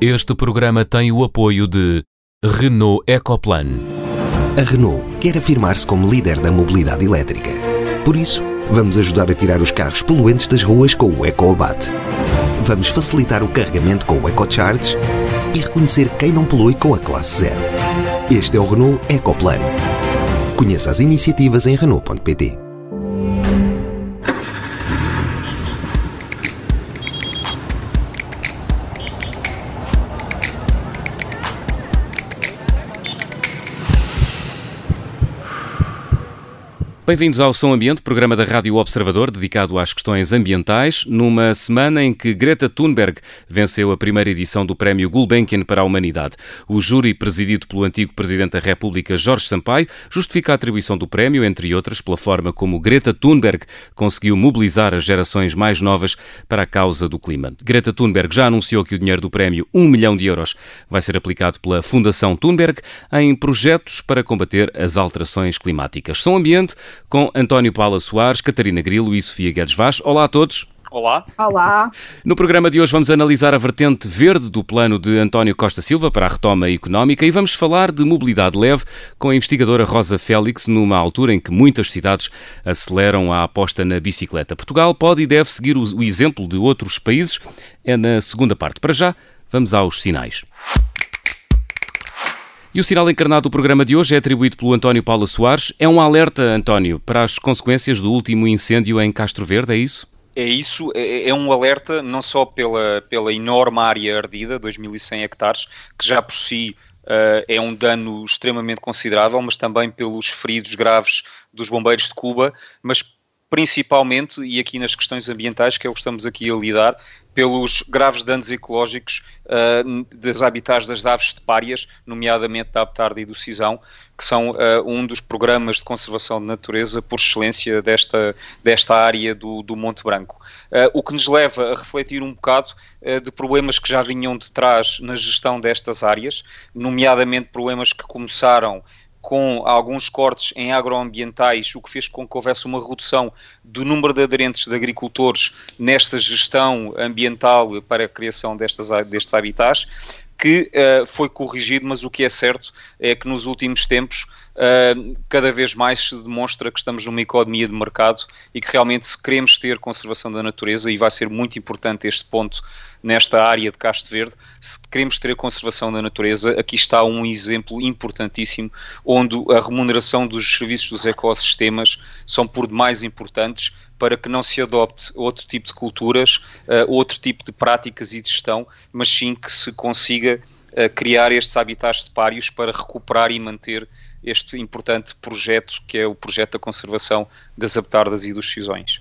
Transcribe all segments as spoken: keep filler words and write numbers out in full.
Este programa tem o apoio de Renault Ecoplan. A Renault quer afirmar-se como líder da mobilidade elétrica. Por isso, vamos ajudar a tirar os carros poluentes das ruas com o EcoBate. Vamos facilitar o carregamento com o EcoCharge e reconhecer quem não polui com a classe zero. Este é o Renault Ecoplan. Conheça as iniciativas em Renault ponto pt. Bem-vindos ao São Ambiente, programa da Rádio Observador dedicado às questões ambientais, numa semana em que Greta Thunberg venceu a primeira edição do Prémio Gulbenkian para a Humanidade. O júri, presidido pelo antigo Presidente da República, Jorge Sampaio, justifica a atribuição do prémio, entre outras, pela forma como Greta Thunberg conseguiu mobilizar as gerações mais novas para a causa do clima. Greta Thunberg já anunciou que o dinheiro do prémio, um milhão de euros, vai ser aplicado pela Fundação Thunberg em projetos para combater as alterações climáticas. São Ambiente, com António Paula Soares, Catarina Grilo e Sofia Guedes Vaz. Olá a todos. Olá. Olá. No programa de hoje vamos analisar a vertente verde do plano de António Costa Silva para a retoma económica e vamos falar de mobilidade leve com a investigadora Rosa Félix, numa altura em que muitas cidades aceleram a aposta na bicicleta. Portugal pode e deve seguir o exemplo de outros países. É na segunda parte. Para já, vamos aos sinais. E o sinal encarnado do programa de hoje é atribuído pelo António Paula Soares. É um alerta, António, para as consequências do último incêndio em Castro Verde, é isso? É isso, é, é um alerta não só pela, pela enorme área ardida, dois mil e cem hectares, que já por si uh, é um dano extremamente considerável, mas também pelos feridos graves dos bombeiros de Cuba, mas principalmente, e aqui nas questões ambientais, que é o que estamos aqui a lidar, pelos graves danos ecológicos uh, dos habitats das aves estepárias, nomeadamente da abetarda e do sisão, que são uh, um dos programas de conservação de natureza por excelência desta, desta área do, do Monte Branco. Uh, o que nos leva a refletir um bocado uh, de problemas que já vinham de trás na gestão destas áreas, nomeadamente problemas que começaram com alguns cortes em agroambientais, o que fez com que houvesse uma redução do número de aderentes de agricultores nesta gestão ambiental para a criação destas, destes habitats, que uh, foi corrigido, mas o que é certo é que nos últimos tempos uh, cada vez mais se demonstra que estamos numa economia de mercado e que realmente se queremos ter conservação da natureza, e vai ser muito importante este ponto nesta área de Castro Verde, se queremos ter a conservação da natureza, aqui está um exemplo importantíssimo, onde a remuneração dos serviços dos ecossistemas são por demais importantes para que não se adopte outro tipo de culturas, uh, outro tipo de práticas e de gestão, mas sim que se consiga uh, criar estes habitats estepários para recuperar e manter este importante projeto, que é o projeto da conservação das abetardas e dos sisões.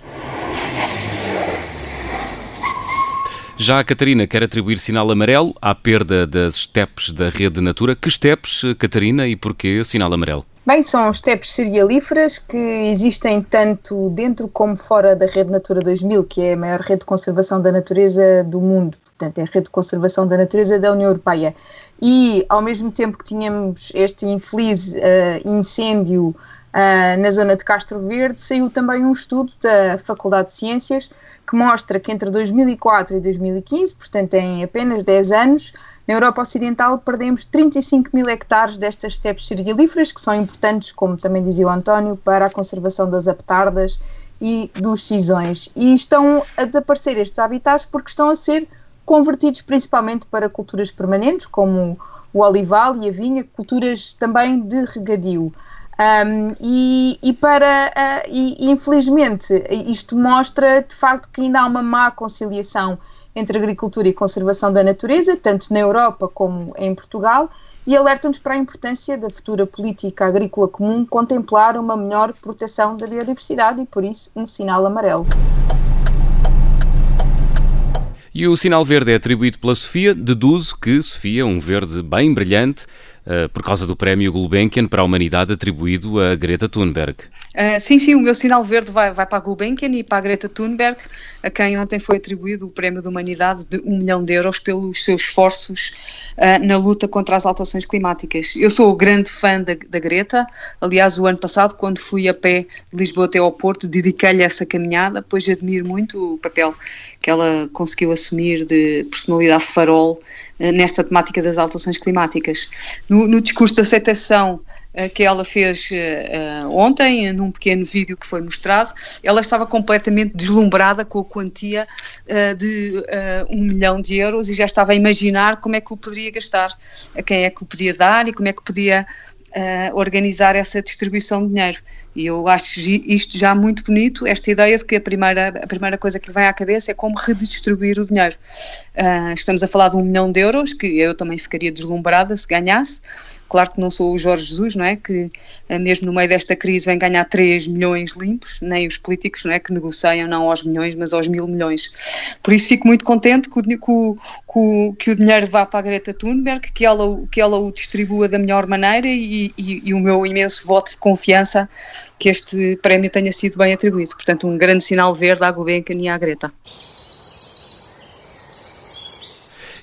Já a Catarina quer atribuir sinal amarelo à perda das estepes da rede Natura. Que estepes, Catarina, e porquê sinal amarelo? Bem, são estepes cerealíferas que existem tanto dentro como fora da rede Natura dois mil, que é a maior rede de conservação da natureza do mundo, portanto é a rede de conservação da natureza da União Europeia. E ao mesmo tempo que tínhamos este infeliz uh, incêndio uh, na zona de Castro Verde, saiu também um estudo da Faculdade de Ciências que mostra que entre dois mil e quatro e dois mil e quinze, portanto em apenas dez anos, na Europa Ocidental perdemos trinta e cinco mil hectares destas estepes cerealíferas, que são importantes, como também dizia o António, para a conservação das abetardas e dos sisões. E estão a desaparecer estes habitats porque estão a ser convertidos principalmente para culturas permanentes, como o olival e a vinha, culturas também de regadio. Um, e, e, para, uh, e infelizmente isto mostra de facto que ainda há uma má conciliação entre agricultura e conservação da natureza, tanto na Europa como em Portugal, e alerta-nos para a importância da futura política agrícola comum contemplar uma melhor proteção da biodiversidade e, por isso, um sinal amarelo. E o sinal verde é atribuído pela Sofia. Deduzo que, Sofia, um verde bem brilhante, uh, por causa do Prémio Gulbenkian para a Humanidade atribuído a Greta Thunberg. Uh, sim, sim, o meu sinal verde vai, vai para a Gulbenkian e para a Greta Thunberg, a quem ontem foi atribuído o Prémio da Humanidade de um milhão de euros pelos seus esforços uh, na luta contra as alterações climáticas. Eu sou grande fã da, da Greta. Aliás, o ano passado, quando fui a pé de Lisboa até ao Porto, dediquei-lhe essa caminhada, pois admiro muito o papel que ela conseguiu assumir assumir de personalidade farol nesta temática das alterações climáticas. No, no discurso de aceitação que ela fez ontem, num pequeno vídeo que foi mostrado, ela estava completamente deslumbrada com a quantia de um milhão de euros e já estava a imaginar como é que o poderia gastar, a quem é que o podia dar e como é que podia organizar essa distribuição de dinheiro. E eu acho isto já muito bonito, esta ideia de que a primeira, a primeira coisa que vem à cabeça é como redistribuir o dinheiro. Uh, estamos a falar de um milhão de euros, que eu também ficaria deslumbrada se ganhasse. Claro que não sou o Jorge Jesus, não é? Que mesmo no meio desta crise vem ganhar três milhões limpos, nem os políticos, não é? Que negociam não aos milhões, mas aos mil milhões. Por isso fico muito contente que o, que o, que o dinheiro vá para a Greta Thunberg, que ela, que ela o distribua da melhor maneira e, e, e o meu imenso voto de confiança que este prémio tenha sido bem atribuído. Portanto, um grande sinal verde à Gulbenkian e à Greta.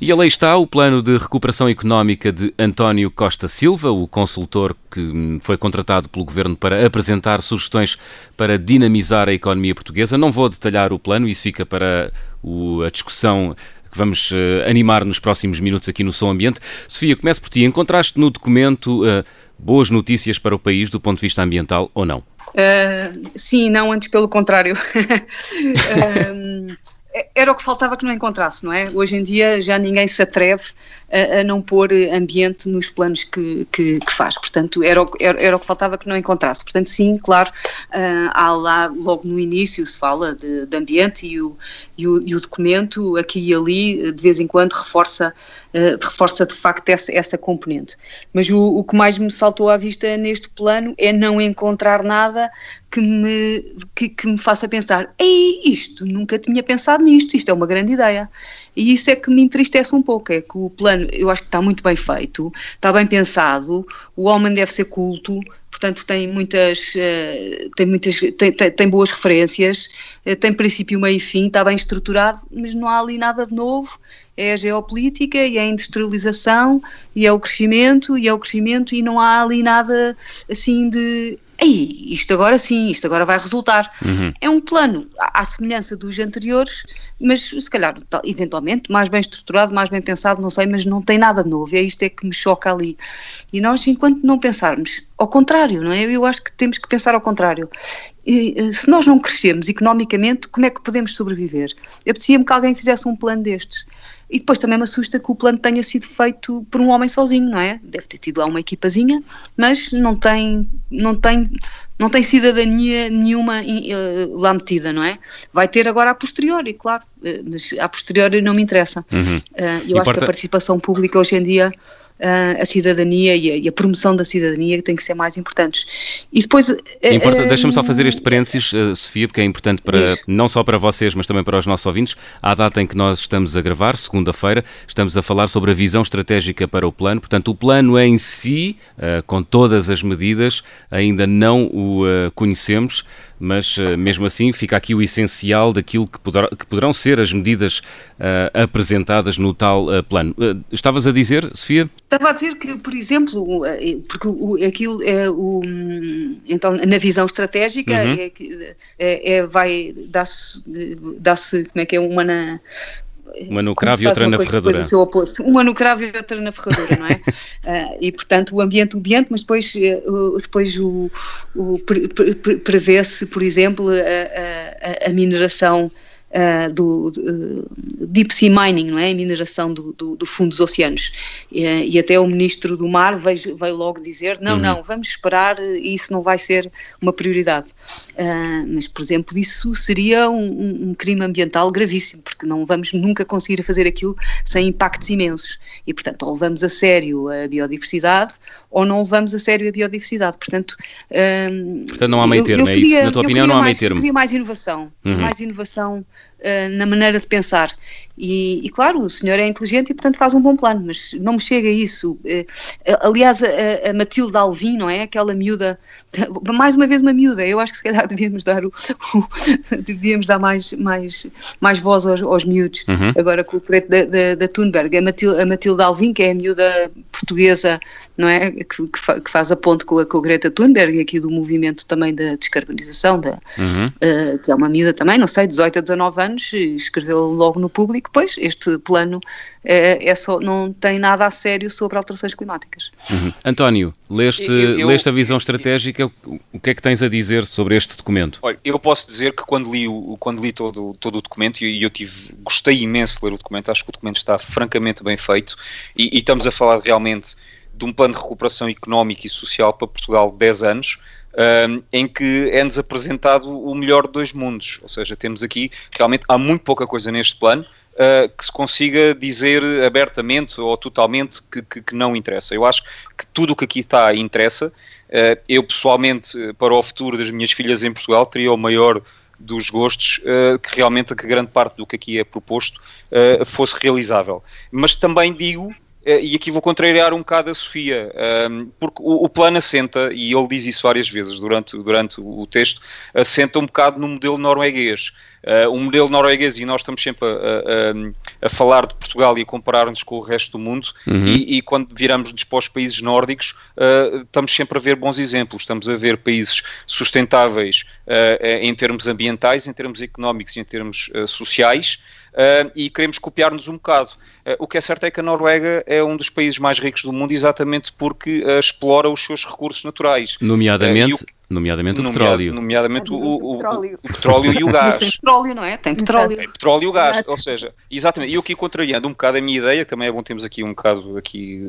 E ali está o plano de recuperação económica de António Costa Silva, o consultor que foi contratado pelo Governo para apresentar sugestões para dinamizar a economia portuguesa. Não vou detalhar o plano, isso fica para a discussão que vamos animar nos próximos minutos aqui no São Ambiente. Sofia, começo por ti. Encontraste no documento uh, boas notícias para o país do ponto de vista ambiental ou não? Uh, sim, não, antes pelo contrário. uh, Era o que faltava que não encontrasse, não é? Hoje em dia já ninguém se atreve a, a não pôr ambiente nos planos que, que, que faz, portanto era o, era, era o que faltava que não encontrasse. Portanto sim, claro, uh, há lá logo no início se fala de, de ambiente e o, e, o, e o documento aqui e ali de vez em quando reforça, uh, reforça de facto essa, essa componente. Mas o, o que mais me saltou à vista neste plano é não encontrar nada que me, que, que me faça pensar, ei, isto, nunca tinha pensado nisto, isto é uma grande ideia. E isso é que me entristece um pouco, é que o plano, eu acho que está muito bem feito, está bem pensado, o homem deve ser culto, portanto tem muitas, tem, muitas tem, tem, tem boas referências, tem princípio, meio e fim, está bem estruturado, mas não há ali nada de novo. É a geopolítica e é a industrialização e é o crescimento e é o crescimento e não há ali nada assim de... Ei, isto agora sim, isto agora vai resultar. Uhum. É um plano à semelhança dos anteriores, mas se calhar eventualmente mais bem estruturado, mais bem pensado, não sei, mas não tem nada de novo, é isto é que me choca ali. E nós, enquanto não pensarmos ao contrário, não é? Eu acho que temos que pensar ao contrário. E, se nós não crescemos economicamente, como é que podemos sobreviver? Apetecia-me que alguém fizesse um plano destes. E depois também me assusta que o plano tenha sido feito por um homem sozinho, não é? Deve ter tido lá uma equipazinha, mas não tem, não tem, não tem cidadania nenhuma uh, lá metida, não é? Vai ter agora a posteriori, claro, uh, mas a posteriori não me interessa. Uhum. Uh, eu Importa... acho que a participação pública hoje em dia... a cidadania e a, e a promoção da cidadania que tem que ser mais importantes. E depois... Importa, é, deixa-me só fazer este parênteses, Sofia, porque é importante para, não só para vocês, mas também para os nossos ouvintes. À data em que nós estamos a gravar, segunda-feira, estamos a falar sobre a visão estratégica para o plano. Portanto, o plano em si, com todas as medidas, ainda não o conhecemos, mas mesmo assim fica aqui o essencial daquilo que, poder, que poderão ser as medidas uh, apresentadas no tal uh, plano. Uh, estavas a dizer, Sofia? Estava a dizer que, por exemplo, porque o, aquilo é o... Então, na visão estratégica, uhum. é, é, é, vai dar-se, dá-se, como é que é, uma na... Uma no cravo e outra na ferradura. Uma no cravo e outra na ferradura, não é? uh, e, portanto, o ambiente, o ambiente, mas depois, uh, depois o, o pre, pre, prevê-se, por exemplo, a, a, a mineração uh, do, do deep sea mining, não é? A mineração do, do, do fundo dos oceanos. E, e até o ministro do Mar veio, veio logo dizer, não, uhum. não, vamos esperar, isso não vai ser uma prioridade. Uh, mas, por exemplo, isso seria um, um crime ambiental gravíssimo, porque não vamos nunca conseguir fazer aquilo sem impactos imensos. E, portanto, ou levamos a sério a biodiversidade, ou não levamos a sério a biodiversidade. Portanto, uh, portanto não há meio termo, é queria, isso? Na tua opinião, não há meio termo. Eu queria mais inovação, uhum. mais inovação na maneira de pensar e, e claro, o senhor é inteligente e portanto faz um bom plano, mas não me chega a isso. Aliás, a, a Matilde Alvim, não é? Aquela miúda, mais uma vez uma miúda, eu acho que se calhar devíamos dar, o, o, devíamos dar mais, mais, mais voz aos, aos miúdos, uhum. agora com o preto da, da, da Thunberg, a Matilde, a Matilde Alvim, que é a miúda portuguesa, não é? Que, que, fa, que faz a ponte com a, com a Greta Thunberg e aqui do movimento também da descarbonização, da, uhum. uh, que é uma miúda também, não sei, dezoito a dezanove dezenove anos, escreveu logo no Público, pois este plano é, é só, não tem nada a sério sobre alterações climáticas. Uhum. António, leste, eu, eu, leste a visão estratégica, o que é que tens a dizer sobre este documento? Olha, eu posso dizer que quando li, o, quando li todo, todo o documento, e eu, eu tive, gostei imenso de ler o documento, acho que o documento está francamente bem feito, e, e estamos a falar realmente de um plano de recuperação económica e social para Portugal de dez anos, um, em que é-nos apresentado o melhor de dois mundos, ou seja, temos aqui, realmente há muito pouca coisa neste plano uh, que se consiga dizer abertamente ou totalmente que, que, que não interessa. Eu acho que tudo o que aqui está interessa, uh, eu pessoalmente, para o futuro das minhas filhas em Portugal, teria o maior dos gostos uh, que realmente que grande parte do que aqui é proposto uh, fosse realizável, mas também digo, e aqui vou contrariar um bocado a Sofia, porque o plano assenta, e ele diz isso várias vezes durante, durante o texto, assenta um bocado no modelo norueguês. O modelo norueguês, e nós estamos sempre a, a, a falar de Portugal e a comparar-nos com o resto do mundo, uhum. e, e quando viramos-nos para os países nórdicos, estamos sempre a ver bons exemplos, estamos a ver países sustentáveis em termos ambientais, em termos económicos e em termos sociais, Uh, e queremos copiar-nos um bocado. Uh, o que é certo é que a Noruega é um dos países mais ricos do mundo, exatamente porque uh, explora os seus recursos naturais. Nomeadamente... Uh, Nomeadamente o petróleo. Nomeadamente o, o, o, petróleo. o, o petróleo e o gás. Mas tem petróleo, não é? Tem petróleo. Tem petróleo e o gás, ou seja, exatamente. E eu aqui contrariando um bocado a minha ideia, também é bom termos aqui um bocado aqui,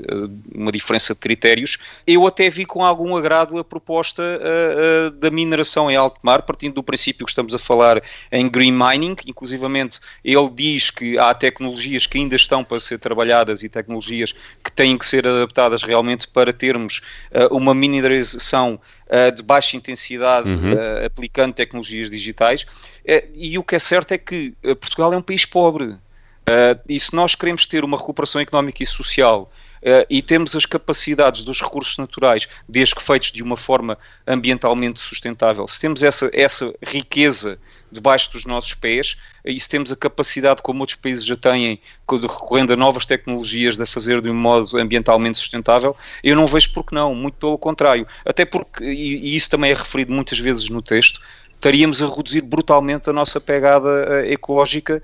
uma diferença de critérios, eu até vi com algum agrado a proposta uh, uh, da mineração em alto mar, partindo do princípio que estamos a falar em green mining, inclusivamente ele diz que há tecnologias que ainda estão para ser trabalhadas e tecnologias que têm que ser adaptadas realmente para termos uh, uma mineração de baixa intensidade, uhum. uh, aplicando tecnologias digitais, uh, e o que é certo é que uh, Portugal é um país pobre, uh, e se nós queremos ter uma recuperação económica e social, uh, e temos as capacidades dos recursos naturais, desde que feitos de uma forma ambientalmente sustentável, se temos essa, essa riqueza debaixo dos nossos pés, e se temos a capacidade, como outros países já têm, de recorrendo a novas tecnologias, de a fazer de um modo ambientalmente sustentável, eu não vejo porque não, muito pelo contrário. Até porque, e isso também é referido muitas vezes no texto, estaríamos a reduzir brutalmente a nossa pegada ecológica,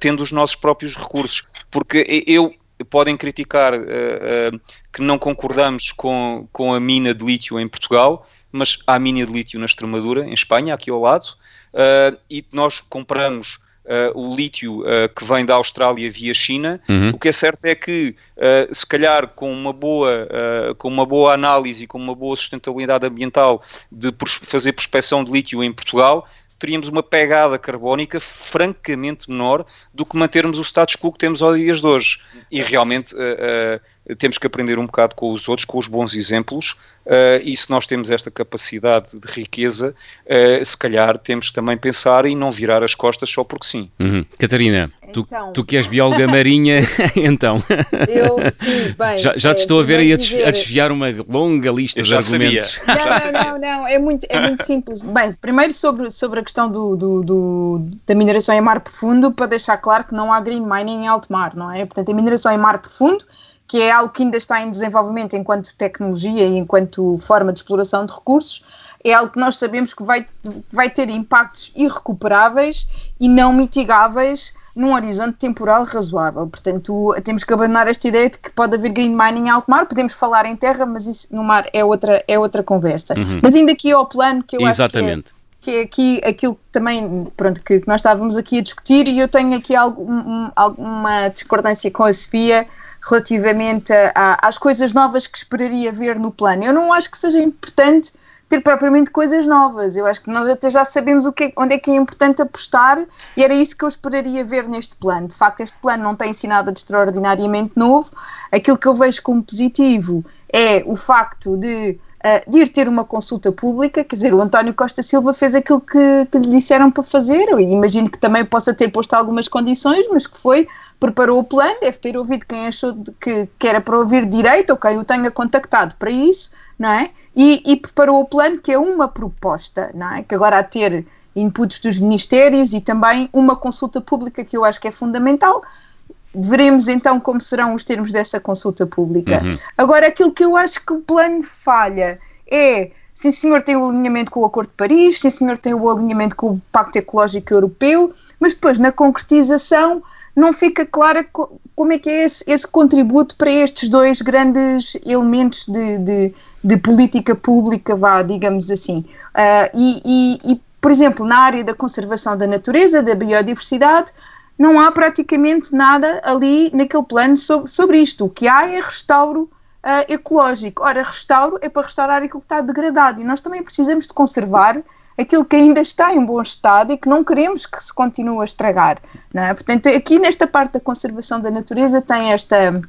tendo os nossos próprios recursos. Porque eu... podem criticar uh, uh, que não concordamos com, com a mina de lítio em Portugal, mas há mina de lítio na Extremadura, em Espanha, aqui ao lado, uh, e nós compramos uh, o lítio uh, que vem da Austrália via China. Uhum. O que é certo é que, uh, se calhar com uma boa, uh, com uma boa análise, com uma boa sustentabilidade ambiental de pros- fazer prospecção de lítio em Portugal, teríamos uma pegada carbónica francamente menor do que mantermos o status quo que temos aos dias de hoje. E realmente uh, uh, temos que aprender um bocado com os outros, com os bons exemplos, uh, e se nós temos esta capacidade de riqueza, uh, se calhar temos que também pensar e não virar as costas só porque sim. Uhum. Catarina, então... tu, tu que és bióloga marinha, então... Eu, sim, bem... Já, já te é, estou a ver aí dizer... a desviar uma longa lista de argumentos. Sabia. Não, já não, não, não, é muito, é muito simples. Bem, primeiro sobre, sobre a questão do, do, do, da mineração em mar profundo, para deixar claro que não há green mining em alto mar, não é? Portanto, a mineração em mar profundo, que é algo que ainda está em desenvolvimento enquanto tecnologia e enquanto forma de exploração de recursos, é algo que nós sabemos que vai, vai ter impactos irrecuperáveis e não mitigáveis num horizonte temporal razoável. Portanto, temos que abandonar esta ideia de que pode haver green mining em alto mar, podemos falar em terra, mas isso no mar é outra, é outra conversa. Uhum. Mas ainda aqui ao plano que eu Exatamente. acho que é... que é aqui aquilo que também, pronto, que, que nós estávamos aqui a discutir, e eu tenho aqui algum, alguma discordância com a Sofia relativamente a, a, às coisas novas que esperaria ver no plano. Eu não acho que seja importante ter propriamente coisas novas, eu acho que nós até já sabemos o que é, onde é que é importante apostar, e era isso que eu esperaria ver neste plano. De facto, este plano não tem assim nada de extraordinariamente novo. Aquilo que eu vejo como positivo é o facto de de ir ter uma consulta pública, quer dizer, o António Costa Silva fez aquilo que, que lhe disseram para fazer, eu imagino que também possa ter posto algumas condições, mas que foi, preparou o plano, deve ter ouvido quem achou de, que, que era para ouvir direito, ou quem o tenha contactado para isso, não é? E, e preparou o plano, que é uma proposta, não é? Que agora há de ter inputs dos ministérios e também uma consulta pública, que eu acho que é fundamental. Veremos então como serão os termos dessa consulta pública. Uhum. Agora, aquilo que eu acho que o plano falha é, sim senhor, tem o alinhamento com o Acordo de Paris, sim senhor, tem o alinhamento com o Pacto Ecológico Europeu, mas depois na concretização não fica clara co- como é que é esse, esse contributo para estes dois grandes elementos de, de, de política pública, vá, digamos assim. Uh, e, e, e, por exemplo, na área da conservação da natureza, da biodiversidade, não há praticamente nada ali naquele plano sobre, sobre isto. O que há é restauro Uh, ecológico. Ora, restauro é para restaurar aquilo que está degradado e nós também precisamos de conservar aquilo que ainda está em bom estado e que não queremos que se continue a estragar, não é? Portanto, aqui nesta parte da conservação da natureza tem, esta,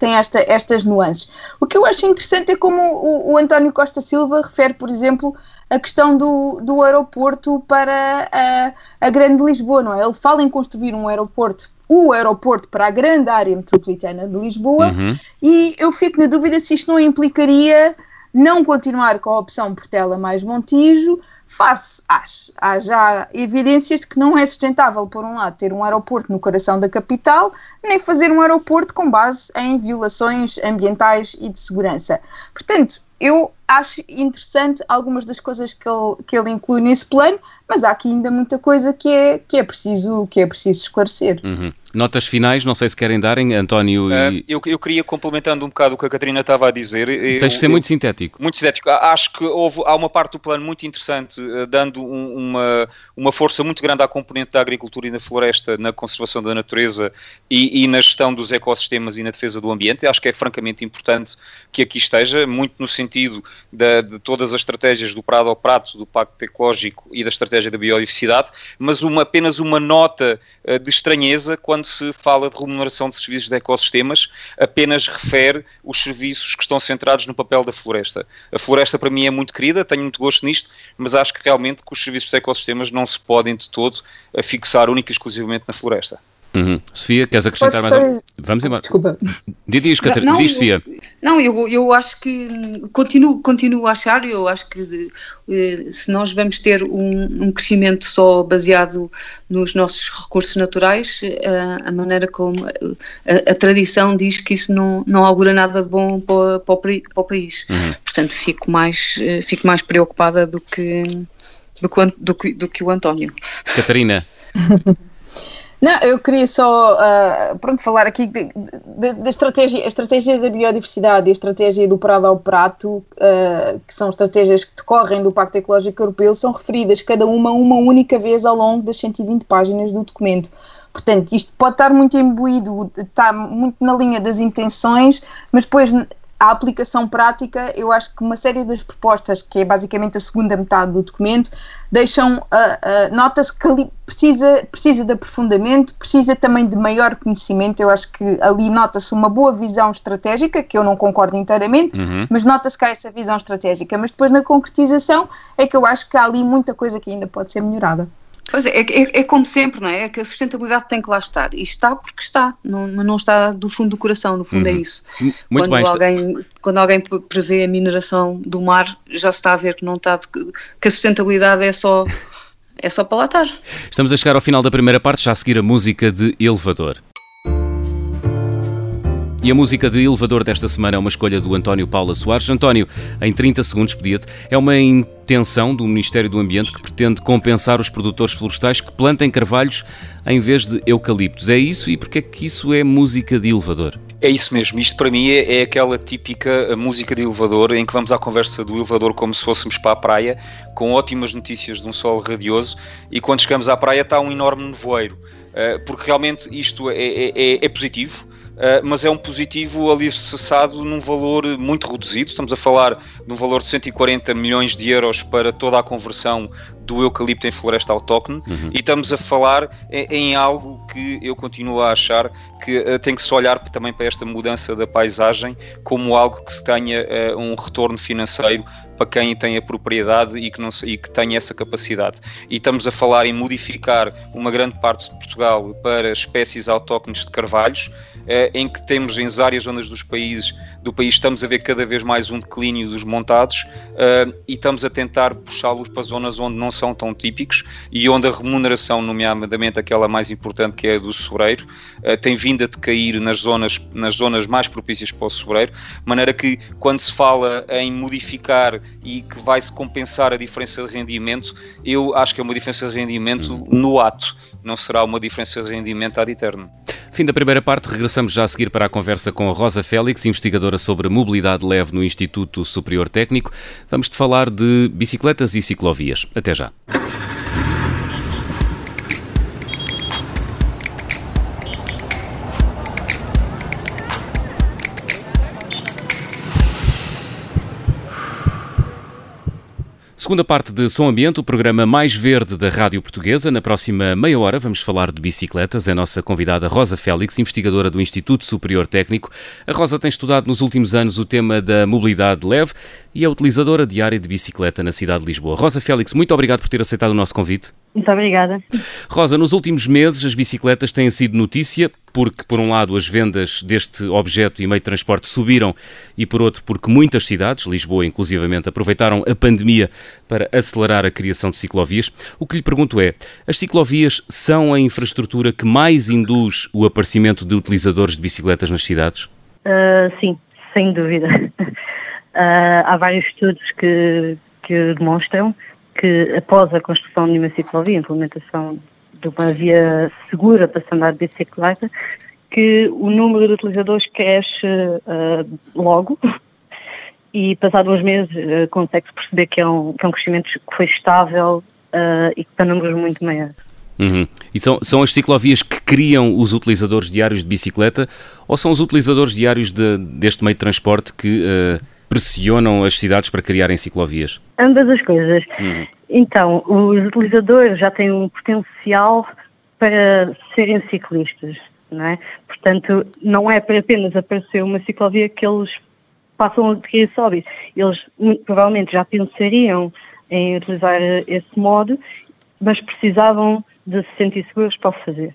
tem esta, estas nuances. O que eu acho interessante é como o, o António Costa Silva refere, por exemplo, a questão do, do aeroporto para a, a Grande Lisboa, não é? Ele fala em construir um aeroporto o aeroporto para a grande área metropolitana de Lisboa, uhum. E eu fico na dúvida se isto não implicaria não continuar com a opção Portela mais Montijo, face às, há já evidências de que não é sustentável, por um lado, ter um aeroporto no coração da capital, nem fazer um aeroporto com base em violações ambientais e de segurança. Portanto, eu acho interessante algumas das coisas que ele, que ele inclui nesse plano, mas há aqui ainda muita coisa que é, que é, preciso, que é preciso esclarecer. Uhum. Notas finais, não sei se querem darem, António e... Uh, eu, eu queria, complementando um bocado o que a Catarina estava a dizer... Eu, Tens de ser eu, muito eu, sintético. Muito sintético. Acho que houve, há uma parte do plano muito interessante, uh, dando um, uma, uma força muito grande à componente da agricultura e da floresta, na conservação da natureza e, e na gestão dos ecossistemas e na defesa do ambiente. Acho que é francamente importante que aqui esteja, muito no sentido da, de todas as estratégias do prado ao prato, do pacto ecológico e da estratégia da biodiversidade, mas uma, apenas uma nota uh, de estranheza quando se fala de remuneração de serviços de ecossistemas, apenas refere os serviços que estão centrados no papel da floresta. A floresta para mim é muito querida, tenho muito gosto nisto, mas acho que realmente que os serviços de ecossistemas não se podem de todo fixar única e exclusivamente na floresta. Uhum. Sofia, queres acrescentar Posso mais algo? Vamos embora. Desculpa. Diz, Catarina. Diz, Sofia. Não, eu, eu acho que continuo, continuo a achar, eu acho que se nós vamos ter um, um crescimento só baseado nos nossos recursos naturais, a, a maneira como a, a tradição diz que isso não, não augura nada de bom para, para, o, para o país. Uhum. Portanto, fico mais, fico mais preocupada do que, do que, do que, do que o António. Catarina. Não, eu queria só uh, pronto, falar aqui da estratégia, a estratégia da biodiversidade e a estratégia do prado ao prato, uh, que são estratégias que decorrem do Pacto Ecológico Europeu, são referidas cada uma uma única vez ao longo das cento e vinte páginas do documento. Portanto, isto pode estar muito imbuído, está muito na linha das intenções, mas depois a aplicação prática, eu acho que uma série das propostas, que é basicamente a segunda metade do documento, deixam, uh, uh, nota-se que ali precisa, precisa de aprofundamento, precisa também de maior conhecimento. Eu acho que ali nota-se uma boa visão estratégica, que eu não concordo inteiramente, uhum. Mas nota-se que há essa visão estratégica, mas depois na concretização é que eu acho que há ali muita coisa que ainda pode ser melhorada. Pois é, é, é como sempre, não é? É que a sustentabilidade tem que lá estar. E está porque está, não, não está do fundo do coração, no fundo uhum. É isso. Muito quando, bem, alguém, está... quando alguém prevê a mineração do mar, já se está a ver que, não está de, que a sustentabilidade é só, é só para lá estar. Estamos a chegar ao final da primeira parte, já a seguir a música de Elevador. E a música de Elevador desta semana é uma escolha do António Paula Soares. António, em trinta segundos, pedia-te, é uma intenção do Ministério do Ambiente que pretende compensar os produtores florestais que plantem carvalhos em vez de eucaliptos. É isso? E porquê é que isso é música de Elevador? É isso mesmo. Isto para mim é, é aquela típica música de elevador em que vamos à conversa do elevador como se fôssemos para a praia, com ótimas notícias de um sol radioso, e quando chegamos à praia está um enorme nevoeiro. Porque realmente isto é, é, é positivo. Uh, mas é um positivo ali cessado num valor muito reduzido, estamos a falar de um valor de cento e quarenta milhões de euros para toda a conversão do eucalipto em floresta autóctone, uhum. E estamos a falar em, em algo que eu continuo a achar que uh, tem que se olhar também para esta mudança da paisagem como algo que se tenha uh, um retorno financeiro para quem tem a propriedade e que, não, e que tenha essa capacidade. E estamos a falar em modificar uma grande parte de Portugal para espécies autóctones de carvalhos, eh, em que temos em várias zonas dos países, do país estamos a ver cada vez mais um declínio dos montados, eh, e estamos a tentar puxá-los para zonas onde não são tão típicos e onde a remuneração, nomeadamente aquela mais importante que é a do sobreiro, eh, tem vindo a decair nas zonas, nas zonas mais propícias para o sobreiro, de maneira que quando se fala em modificar e que vai-se compensar a diferença de rendimento, eu acho que é uma diferença de rendimento no ato, não será uma diferença de rendimento ad eterno. Fim da primeira parte, regressamos já a seguir para a conversa com a Rosa Félix, investigadora sobre mobilidade leve no Instituto Superior Técnico. Vamos te falar de bicicletas e ciclovias. Até já. Segunda parte de Som Ambiente, o programa mais verde da Rádio Portuguesa. Na próxima meia hora vamos falar de bicicletas. É a nossa convidada Rosa Félix, investigadora do Instituto Superior Técnico. A Rosa tem estudado nos últimos anos o tema da mobilidade leve e é utilizadora diária de bicicleta na cidade de Lisboa. Rosa Félix, muito obrigado por ter aceitado o nosso convite. Muito obrigada. Rosa, nos últimos meses as bicicletas têm sido notícia porque, por um lado, as vendas deste objeto e meio de transporte subiram e, por outro, porque muitas cidades, Lisboa inclusivamente, aproveitaram a pandemia para acelerar a criação de ciclovias. O que lhe pergunto é, as ciclovias são a infraestrutura que mais induz o aparecimento de utilizadores de bicicletas nas cidades? Uh, sim, sem dúvida. Uh, há vários estudos que, que demonstram que após a construção de uma ciclovia, a implementação de uma via segura para se andar de bicicleta, que o número de utilizadores cresce uh, logo e passados uns meses uh, consegue-se perceber que é, um, que é um crescimento que foi estável uh, e que está números muito maiores. Uhum. E são, são as ciclovias que criam os utilizadores diários de bicicleta ou são os utilizadores diários de, deste meio de transporte que... Uh... pressionam as cidades para criarem ciclovias? Ambas as coisas. Hum. Então, os utilizadores já têm um potencial para serem ciclistas, não é? Portanto, não é para apenas aparecer uma ciclovia que eles passam a adquirir esse hobby. Eles muito provavelmente já pensariam em utilizar esse modo, mas precisavam de se sentir seguros para o fazer.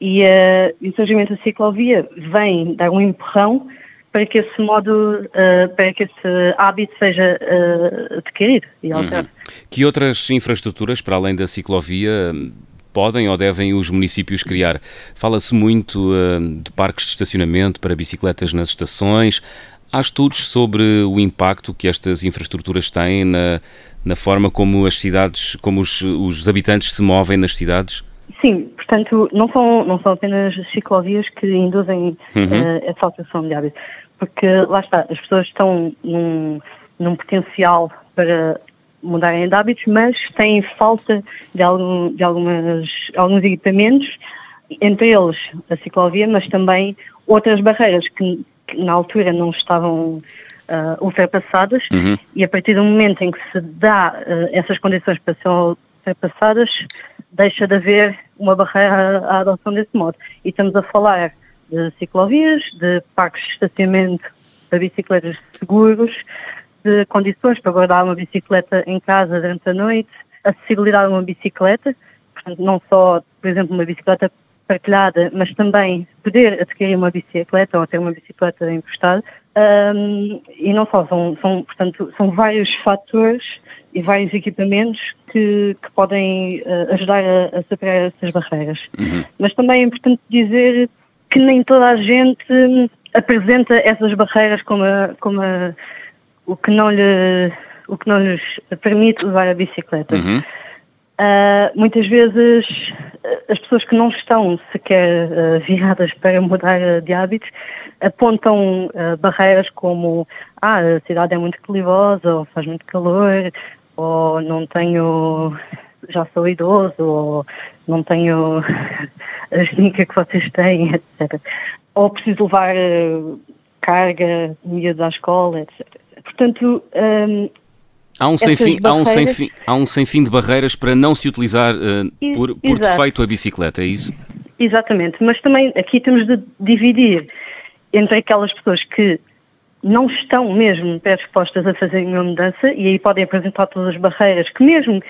E uh, o surgimento da ciclovia vem dar um empurrão para que esse modo, uh, para que esse hábito seja uh, adquirido e alterado. Uhum. Que outras infraestruturas, para além da ciclovia, podem ou devem os municípios criar? Fala-se muito uh, de parques de estacionamento para bicicletas nas estações. Há estudos sobre o impacto que estas infraestruturas têm na, na forma como as cidades, como os, os habitantes se movem nas cidades? Sim, portanto, não são, não são apenas ciclovias que induzem uhum. uh, essa alteração de hábito, porque lá está, as pessoas estão num, num potencial para mudarem de hábitos, mas têm falta de, algum, de algumas, alguns equipamentos, entre eles a ciclovia, mas também outras barreiras que, que na altura não estavam uh, ultrapassadas uhum. e a partir do momento em que se dá uh, essas condições para ser ultrapassadas, deixa de haver uma barreira à adoção desse modo. E estamos a falar de ciclovias, de parques de estacionamento para bicicletas seguros, de condições para guardar uma bicicleta em casa durante a noite, acessibilidade a uma bicicleta, portanto, não só, por exemplo, uma bicicleta partilhada, mas também poder adquirir uma bicicleta ou ter uma bicicleta emprestada. Um, e não só, são, são, portanto, são vários fatores e vários equipamentos que, que podem uh, ajudar a, a superar essas barreiras. Uhum. Mas também é importante dizer que nem toda a gente apresenta essas barreiras como, a, como a, o, que não lhe, o que não lhes permite levar a bicicleta. Uhum. Uh, muitas vezes as pessoas que não estão sequer uh, viradas para mudar uh, de hábitos apontam uh, barreiras como ah, a cidade é muito clivosa, ou faz muito calor, ou não tenho, já sou idoso, ou não tenho a genica que vocês têm, etcétera. Ou preciso levar uh, carga, miúdos à escola, etcétera. Portanto... Um, Há um, sem fim, barreiras... há, um sem fim, há um sem fim de barreiras para não se utilizar uh, por, por defeito a bicicleta, é isso? Exatamente, mas também aqui temos de dividir entre aquelas pessoas que não estão mesmo predispostas a fazer nenhuma mudança e aí podem apresentar todas as barreiras que mesmo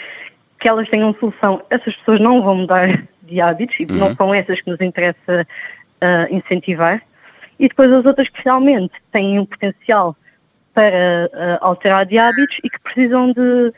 que elas tenham solução, essas pessoas não vão mudar de hábitos e uhum. não são essas que nos interessa uh, incentivar. E depois as outras que realmente têm um potencial para uh, alterar de hábitos e que precisam de,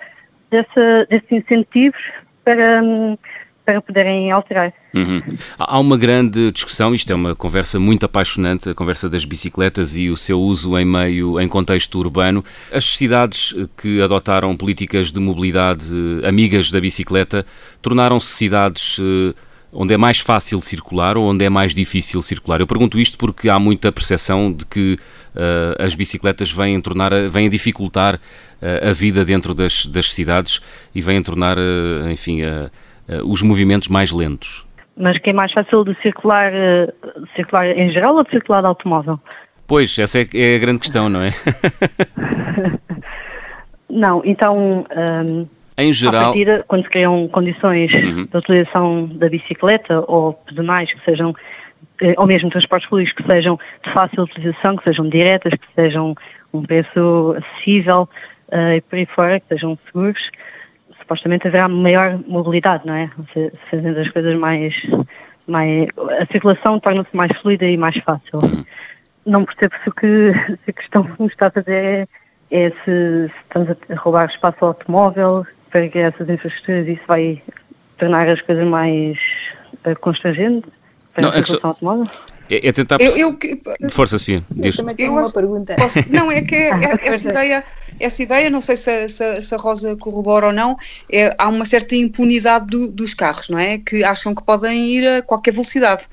dessa, desses incentivos para, um, para poderem alterar. Uhum. Há uma grande discussão, isto é uma conversa muito apaixonante, a conversa das bicicletas e o seu uso em meio, em contexto urbano. As cidades que adotaram políticas de mobilidade amigas da bicicleta tornaram-se cidades... Uh, onde é mais fácil circular ou onde é mais difícil circular? Eu pergunto isto porque há muita percepção de que uh, as bicicletas vêm, tornar, vêm dificultar uh, a vida dentro das, das cidades e vêm tornar, uh, enfim, uh, uh, os movimentos mais lentos. Mas que é mais fácil de circular, uh, circular em geral ou de circular de automóvel? Pois, essa é, é a grande questão, não é? Não, então... Um... Em geral... À partida, quando se criam condições uhum. de utilização da bicicleta ou pedonais que sejam, ou mesmo transportes públicos que sejam de fácil utilização, que sejam diretas, que sejam um preço acessível uh, e por aí fora, que sejam seguros, supostamente haverá maior mobilidade, não é? Se, fazendo as coisas mais... mais a circulação torna-se mais fluida e mais fácil. Uhum. Não percebo se o que se a questão que nos está a fazer é, é se, se estamos a roubar espaço ao automóvel... para que essas infraestruturas, isso vai tornar as coisas mais uh, constrangentes para não, a circulação questão... automóvel? É, é tentar... Eu, eu que... Força, Sofia, diz. Eu também tenho eu uma acho... pergunta. Posso... Não, é que é, é, essa, ideia, essa ideia, não sei se, se, se a Rosa corrobora ou não, é, há uma certa impunidade do, dos carros, não é? Que acham que podem ir a qualquer velocidade.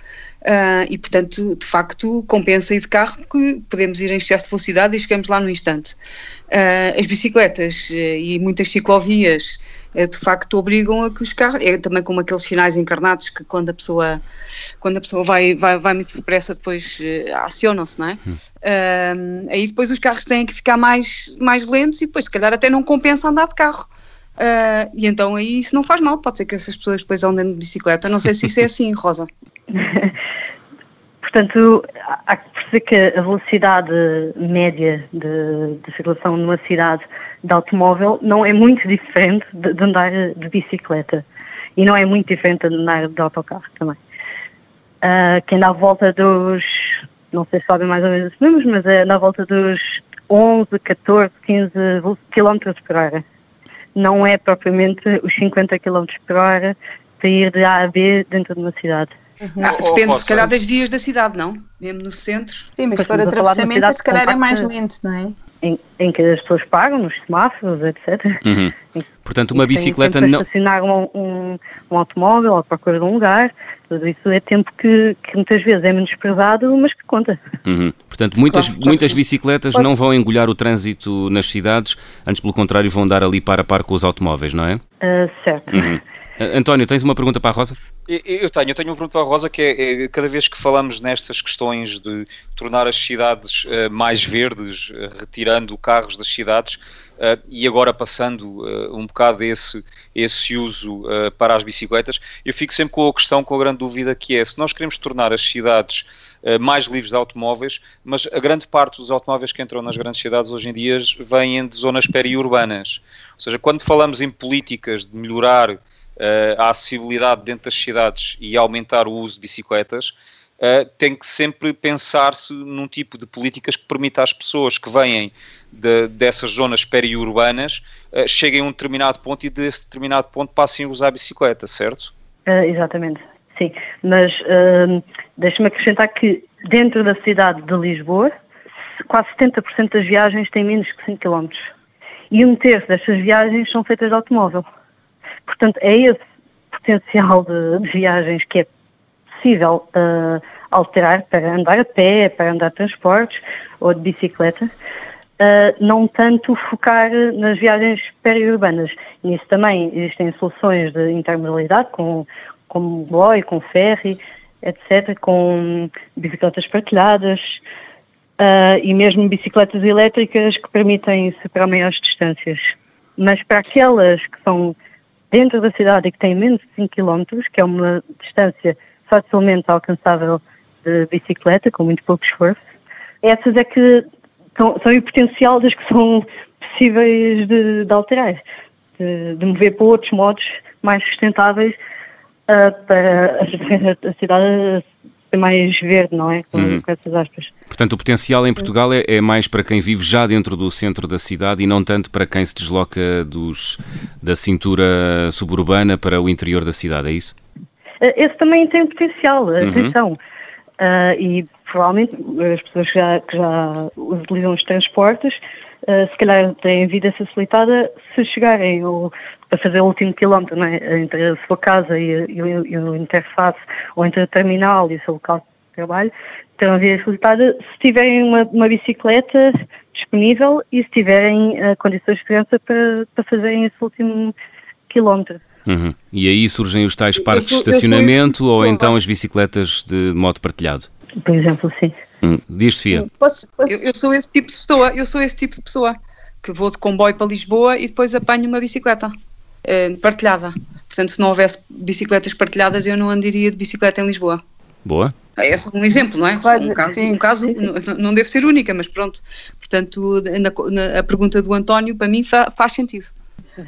Uh, e, portanto, de facto, compensa ir de carro porque podemos ir em excesso de velocidade e chegamos lá no instante. Uh, as bicicletas uh, e muitas ciclovias, uh, de facto, obrigam a que os carros... É também como aqueles sinais encarnados que quando a pessoa, quando a pessoa vai, vai, vai muito depressa depois uh, acionam-se, não é? Uh, aí depois os carros têm que ficar mais, mais lentos e depois, se calhar, até não compensa andar de carro. Uh, e então aí isso não faz mal, pode ser que essas pessoas depois andem de bicicleta, não sei se isso é assim, Rosa. Portanto, há que perceber que a velocidade média de, de circulação numa cidade de automóvel não é muito diferente de, de andar de bicicleta e não é muito diferente de andar de autocarro também. Uh, que anda à volta dos, não sei se sabem mais ou menos os números, mas é na volta dos onze, catorze, quinze quilómetros por hora. Não é propriamente os cinquenta quilómetros por hora para ir de A a B dentro de uma cidade. Uhum. Ah, depende, se calhar, das vias da cidade, não? Mesmo no centro. Sim, mas se for atravessamento, se calhar é mais lento, não é? Em, em que as pessoas pagam, nos semáforos, etcétera. Uhum. Portanto, uma bicicleta não... estacionar um, um, um automóvel ou procura de um lugar, tudo isso é tempo que, que muitas vezes é menosprezado, mas que conta. Uhum. Portanto, muitas, claro, muitas bicicletas posso... não vão engolhar o trânsito nas cidades, antes pelo contrário vão dar ali par a par com os automóveis, não é? Uh, certo. Uhum. António, tens uma pergunta para a Rosa? Eu tenho, eu tenho uma pergunta para a Rosa que é, é cada vez que falamos nestas questões de tornar as cidades uh, mais verdes, uh, retirando carros das cidades uh, e agora passando uh, um bocado esse, esse uso uh, para as bicicletas, eu fico sempre com a questão, com a grande dúvida que é, se nós queremos tornar as cidades uh, mais livres de automóveis, mas a grande parte dos automóveis que entram nas grandes cidades hoje em dia vêm de zonas periurbanas, ou seja, quando falamos em políticas de melhorar Uh, a acessibilidade dentro das cidades e aumentar o uso de bicicletas, uh, tem que sempre pensar-se num tipo de políticas que permita às pessoas que vêm de, dessas zonas periurbanas uh, cheguem a um determinado ponto e desse determinado ponto passem a usar a bicicleta, certo? Uh, exatamente, sim. Mas uh, deixa-me acrescentar que dentro da cidade de Lisboa, quase setenta por cento das viagens têm menos que cinco quilómetros e um terço destas viagens são feitas de automóvel. Portanto, é esse potencial de, de viagens que é possível uh, alterar para andar a pé, para andar de transportes ou de bicicleta, uh, não tanto focar nas viagens periurbanas. Nisso também existem soluções de intermodalidade, com, com boy, com ferry, etcétera, com bicicletas partilhadas uh, e mesmo bicicletas elétricas que permitem superar maiores distâncias. Mas para aquelas que são... dentro da cidade e que tem menos de cinco quilómetros, que é uma distância facilmente alcançável de bicicleta, com muito pouco esforço, essas é que são, são o potencial das que são possíveis de, de alterar, de, de mover para outros modos mais sustentáveis uh, para a, a cidade ser mais verde, não é? Com, uhum. com essas aspas. Portanto, o potencial em Portugal é, é mais para quem vive já dentro do centro da cidade e não tanto para quem se desloca dos, da cintura suburbana para o interior da cidade, é isso? Esse também tem potencial, atenção. Uhum. Uh, e provavelmente as pessoas que já, que já utilizam os transportes uh, se calhar têm vida facilitada se chegarem ou para fazer o último quilómetro, né, entre a sua casa e, e, e o interface, ou entre o terminal e o seu local de trabalho, terão a vida facilitada se tiverem uma, uma bicicleta disponível e se tiverem uh, condições de segurança para, para fazerem esse último quilómetro. Uhum. E aí surgem os tais parques eu, eu, de estacionamento eu, eu, eu, eu, eu, eu, eu, ou então as bicicletas de modo partilhado? Por exemplo, sim. Hum. Diz, Sofia. Posso, posso. Eu, eu sou esse tipo de pessoa, eu sou esse tipo de pessoa que vou de comboio para Lisboa e depois apanho uma bicicleta eh, partilhada. Portanto, se não houvesse bicicletas partilhadas, eu não andaria de bicicleta em Lisboa. Boa. É só um exemplo, não é? Quase, um caso, sim. Um caso não, não deve ser única, mas pronto. Portanto, na, na, a pergunta do António, para mim, fa, faz sentido.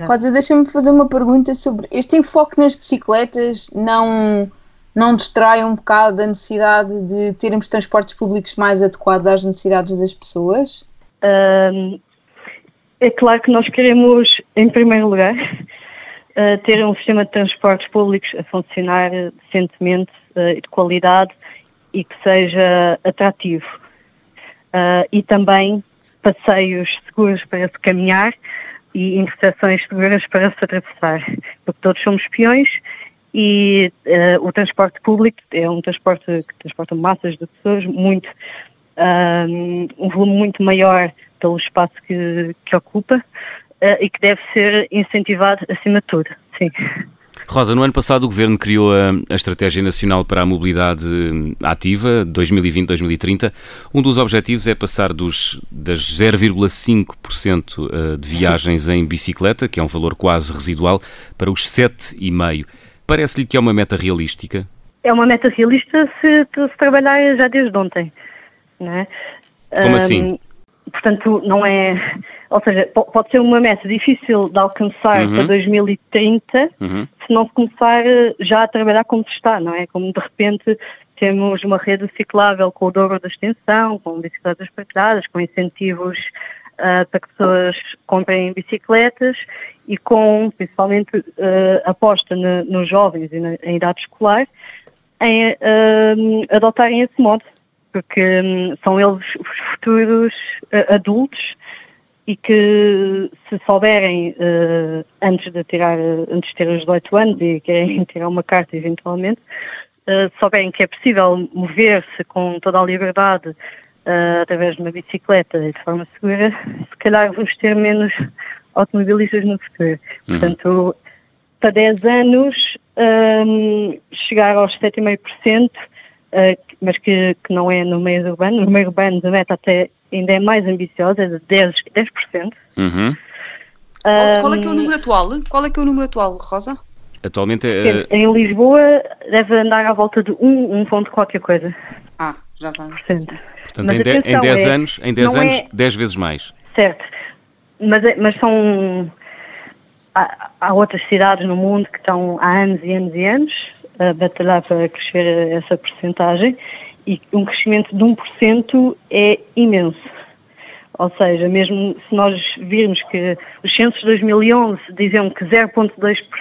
Rosa, deixa-me fazer uma pergunta sobre este enfoque nas bicicletas. Não, não distrai um bocado da necessidade de termos transportes públicos mais adequados às necessidades das pessoas? Um, é claro que nós queremos, em primeiro lugar, uh, ter um sistema de transportes públicos a funcionar decentemente, uh, de qualidade e que seja atrativo. Uh, e também passeios seguros para se caminhar e interseções seguras para se atravessar, porque todos somos peões e uh, o transporte público é um transporte que transporta massas de pessoas, muito, um, um volume muito maior pelo espaço que, que ocupa uh, e que deve ser incentivado acima de tudo, sim. Rosa, no ano passado o Governo criou a, a Estratégia Nacional para a Mobilidade Ativa dois mil e vinte a dois mil e trinta. Um dos objetivos é passar dos, das zero vírgula cinco por cento de viagens em bicicleta, que é um valor quase residual, para os sete vírgula cinco por cento. Parece-lhe que é uma meta realística? É uma meta realista se, se trabalhar já desde ontem, não é? Como um, assim? Portanto, não é... Ou seja, pode ser uma meta difícil de alcançar uhum. para dois mil e trinta, uhum. se não se começar já a trabalhar como se está, não é? Como de repente temos uma rede ciclável com o dobro da extensão, com bicicletas partilhadas, com incentivos uh, para que pessoas comprem bicicletas e com, principalmente, uh, aposta no, nos jovens e na em idade escolar em uh, adotarem esse modo, porque um, são eles os futuros uh, adultos e que se souberem uh, antes, de tirar, antes de ter os dezoito anos e querem tirar uma carta eventualmente, uh, souberem que é possível mover-se com toda a liberdade uh, através de uma bicicleta e de forma segura, se calhar vamos ter menos automobilistas no futuro. Uhum. Portanto, para dez anos, um, chegar aos sete vírgula cinco por cento, uh, mas que, que não é no meio urbano, no meio urbano a meta até ainda é mais ambiciosa, é de dez por cento. Uhum. Um, Qual é que é o número atual? Qual é que é o número atual, Rosa? Atualmente é... Em Lisboa deve andar à volta de um, um ponto qualquer coisa. Ah, já vai. Portanto, mas em, de, em dez é, anos, em dez, anos é, dez vezes mais. Certo. Mas, mas são... Há, há outras cidades no mundo que estão há anos e anos e anos a batalhar para crescer essa percentagem. E um crescimento de um por cento é imenso. Ou seja, mesmo se nós virmos que os censos de dois mil e onze diziam que zero vírgula dois por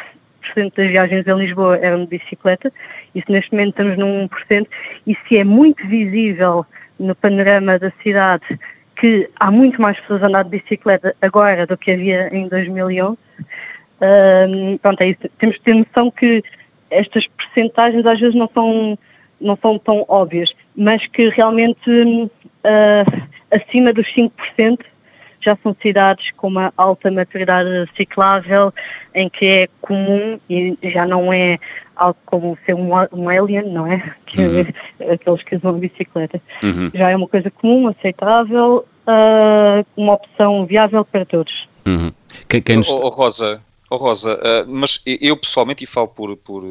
cento das viagens em Lisboa eram de bicicleta, e se neste momento estamos num um por cento, e se é muito visível no panorama da cidade que há muito mais pessoas a andar de bicicleta agora do que havia em dois mil e onze, hum, pronto, é isso. Temos que ter noção que estas percentagens às vezes não são... não são tão óbvias, mas que realmente uh, acima dos cinco por cento já são cidades com uma alta maturidade ciclável, em que é comum e já não é algo como ser um, um alien, não é? Que, uhum. Aqueles que usam a bicicleta. Uhum. Já é uma coisa comum, aceitável, uh, uma opção viável para todos. Uhum. Quem, quem nos... oh, oh Rosa, oh Rosa uh, mas eu pessoalmente, e falo por, por,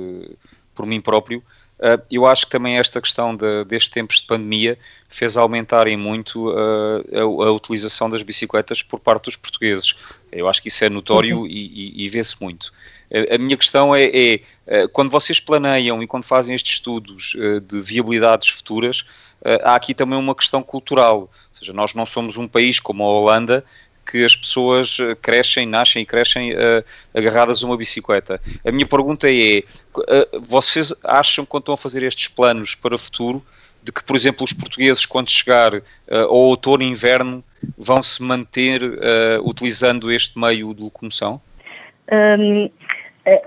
por mim próprio, Uh, eu acho que também esta questão de, destes tempos de pandemia fez aumentarem muito uh, a, a utilização das bicicletas por parte dos portugueses. Eu acho que isso é notório. Uhum. e, e, e vê-se muito. Uh, a minha questão é, é uh, quando vocês planeiam e quando fazem estes estudos uh, de viabilidades futuras, uh, há aqui também uma questão cultural, ou seja, nós não somos um país como a Holanda, que as pessoas crescem, nascem e crescem uh, agarradas a uma bicicleta. A minha pergunta é, uh, vocês acham, quando estão a fazer estes planos para o futuro, de que, por exemplo, os portugueses, quando chegar uh, ao outono e inverno, vão se manter uh, utilizando este meio de locomoção? Um,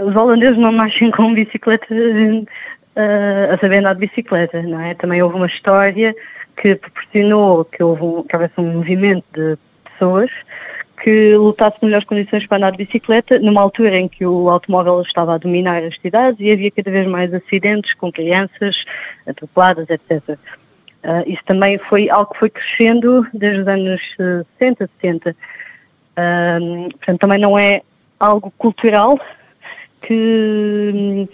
os holandeses não nascem com bicicleta uh, a saber andar de bicicleta, não é? Também houve uma história que proporcionou que houve que houvesse um movimento de pessoas que lutasse por melhores condições para andar de bicicleta, numa altura em que o automóvel estava a dominar as cidades e havia cada vez mais acidentes com crianças atropeladas, etcétera. Uh, isso também foi algo que foi crescendo desde os anos sessenta, setenta. Uh, portanto, também não é algo cultural que...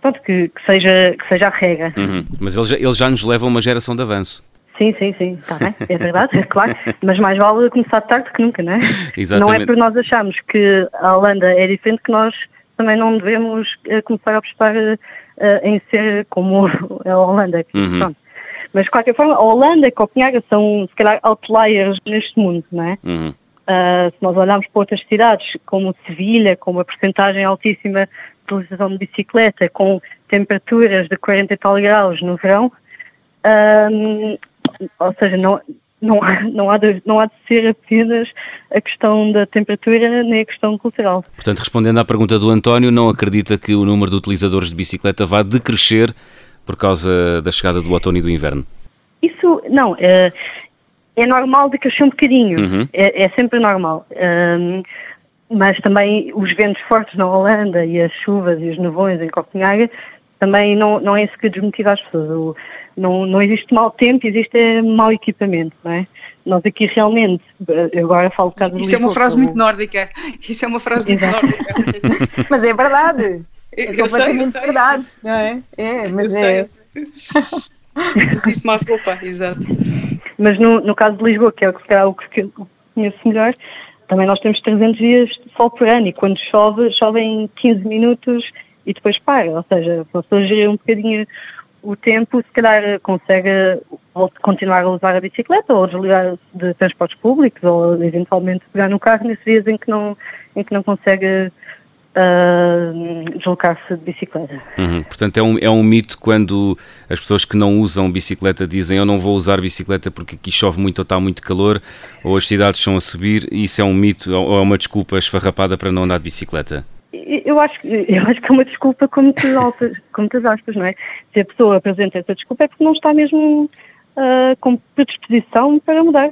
Pronto, que, que, seja, que seja a regra. Uhum. Mas eles já, ele já nos levam uma geração de avanço. Sim, sim, sim, está bem, é verdade, é claro, mas mais vale começar tarde que nunca, não é? Exatamente. Não é por nós acharmos que a Holanda é diferente que nós também não devemos começar a apostar em ser como a Holanda. Uhum. Pronto. Mas de qualquer forma, a Holanda e Copenhaga são, se calhar, outliers neste mundo, não é? Uhum. Uh, se nós olharmos para outras cidades, como Sevilha, com uma percentagem altíssima de utilização de bicicleta, com temperaturas de quarenta e tal graus no verão, um, ou seja, não, não, não, há de, não há de ser apenas a questão da temperatura nem a questão cultural. Portanto, respondendo à pergunta do António, não acredita que o número de utilizadores de bicicleta vá decrescer por causa da chegada do outono e do inverno? Isso, não, é... É normal de crescer um bocadinho, uhum. é, é sempre normal, um, mas também os ventos fortes na Holanda e as chuvas e os nevões em Copenhaga também não, não é isso que desmotiva as pessoas. O, não, não existe mau tempo, existe mau equipamento, não é? Nós aqui realmente, agora falo por causa do... Isso é uma frase muito nórdica, isso é uma frase muito nórdica. Mas é verdade, é completamente verdade, não é? É, mas é... Existe mais roupa, exato. Mas no, no caso de Lisboa, que é o que, será o que conheço melhor, também nós temos trezentos dias de sol por ano e quando chove, chove em quinze minutos e depois para. Ou seja, se a pessoa gerir um bocadinho o tempo, se calhar consegue ou continuar a usar a bicicleta ou desligar de transportes públicos ou eventualmente pegar no carro nesses dias em que não, em que não consegue... Uh, deslocar-se de bicicleta. Uhum. Portanto, é um, é um mito quando as pessoas que não usam bicicleta dizem eu não vou usar bicicleta porque aqui chove muito ou está muito calor, ou as cidades estão a subir, isso é um mito ou é uma desculpa esfarrapada para não andar de bicicleta? Eu acho, eu acho que é uma desculpa com muitas, altas, com muitas aspas, não é? Se a pessoa apresenta essa desculpa é porque não está mesmo uh, com predisposição para mudar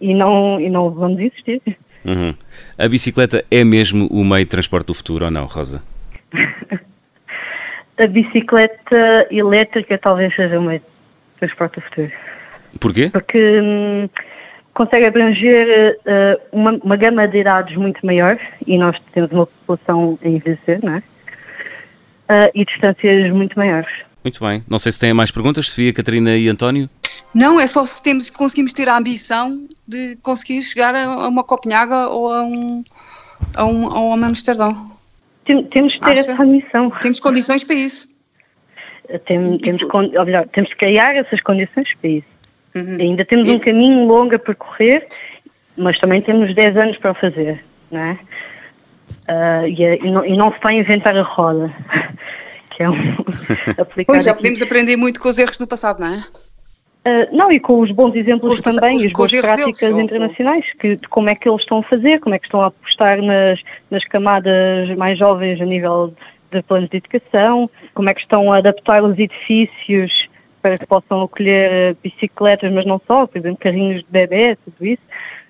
e não, e não vamos desistir. Uhum. A bicicleta é mesmo o meio de transporte do futuro ou não, Rosa? A bicicleta elétrica talvez seja o meio de transporte do futuro. Porquê? Porque hum, consegue abranger uh, uma, uma gama de idades muito maior e nós temos uma população a envelhecer, não é? Uh, e distâncias muito maiores. Muito bem. Não sei se têm mais perguntas, Sofia, Catarina e António? Não, é só se temos, conseguimos ter a ambição de conseguir chegar a uma Copenhaga ou a um, a um, a um Amsterdão. Tem, temos de ter Acha? essa ambição. Temos condições para isso. Tem, temos, ou melhor, temos de criar essas condições para isso. Uhum. Ainda temos e... um caminho longo a percorrer, mas também temos dez anos para o fazer, não é? Uh, e, e, não, e não se vai inventar a roda. Pois, já podemos aprender muito com os erros do passado, não é? Uh, não, e com os bons exemplos os também, os, e as boas práticas deles, internacionais, que, de como é que eles estão a fazer, como é que estão a apostar nas, nas camadas mais jovens a nível de planos de educação, como é que estão a adaptar os edifícios para que possam acolher bicicletas, mas não só, por exemplo, carrinhos de bebê, tudo isso.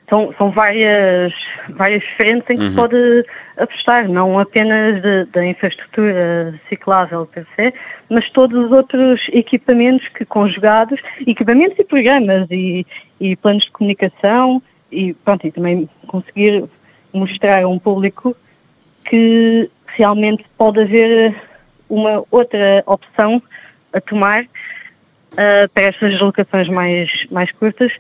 São, são várias, várias frentes em que se uhum. pode apostar, não apenas da infraestrutura ciclável per se, mas todos os outros equipamentos que conjugados, equipamentos e programas e, e planos de comunicação e, pronto, e também conseguir mostrar a um público que realmente pode haver uma outra opção a tomar uh, para estas deslocações mais, mais curtas.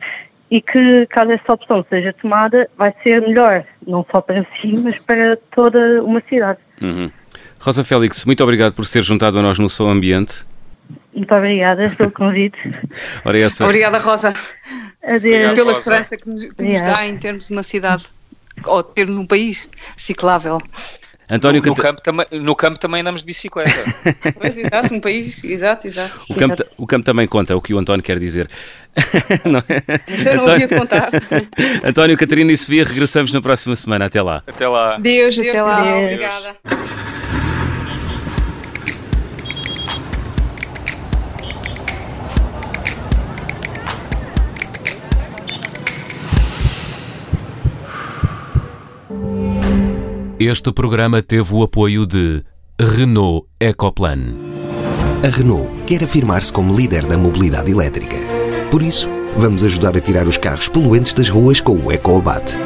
E que, caso essa opção seja tomada, vai ser melhor, não só para si, mas para toda uma cidade. Uhum. Rosa Félix, muito obrigado por ser juntado a nós no São Ambiente. Muito obrigada pelo convite. Ora, essa... Obrigada, Rosa. Adeus. Obrigado, pela Rosa. Esperança que nos, que nos dá em termos de uma cidade, ou termos um país ciclável. António, no, no, campo tam- no campo também andamos de bicicleta. Pois, exato, um país, exato, exato. O campo, exato. O campo também conta, o que o António quer dizer. Não é? Não António... contar. António, Catarina e Sofia, regressamos na próxima semana. Até lá. Até lá. Deus, Deus até lá. Deus. Obrigada. Este programa teve o apoio de Renault Ecoplan. A Renault quer afirmar-se como líder da mobilidade elétrica. Por isso, vamos ajudar a tirar os carros poluentes das ruas com o EcoBate.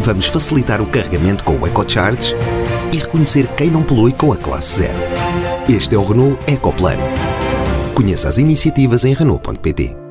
Vamos facilitar o carregamento com o EcoCharge e reconhecer quem não polui com a classe zero. Este é o Renault Ecoplan. Conheça as iniciativas em Renault ponto pt.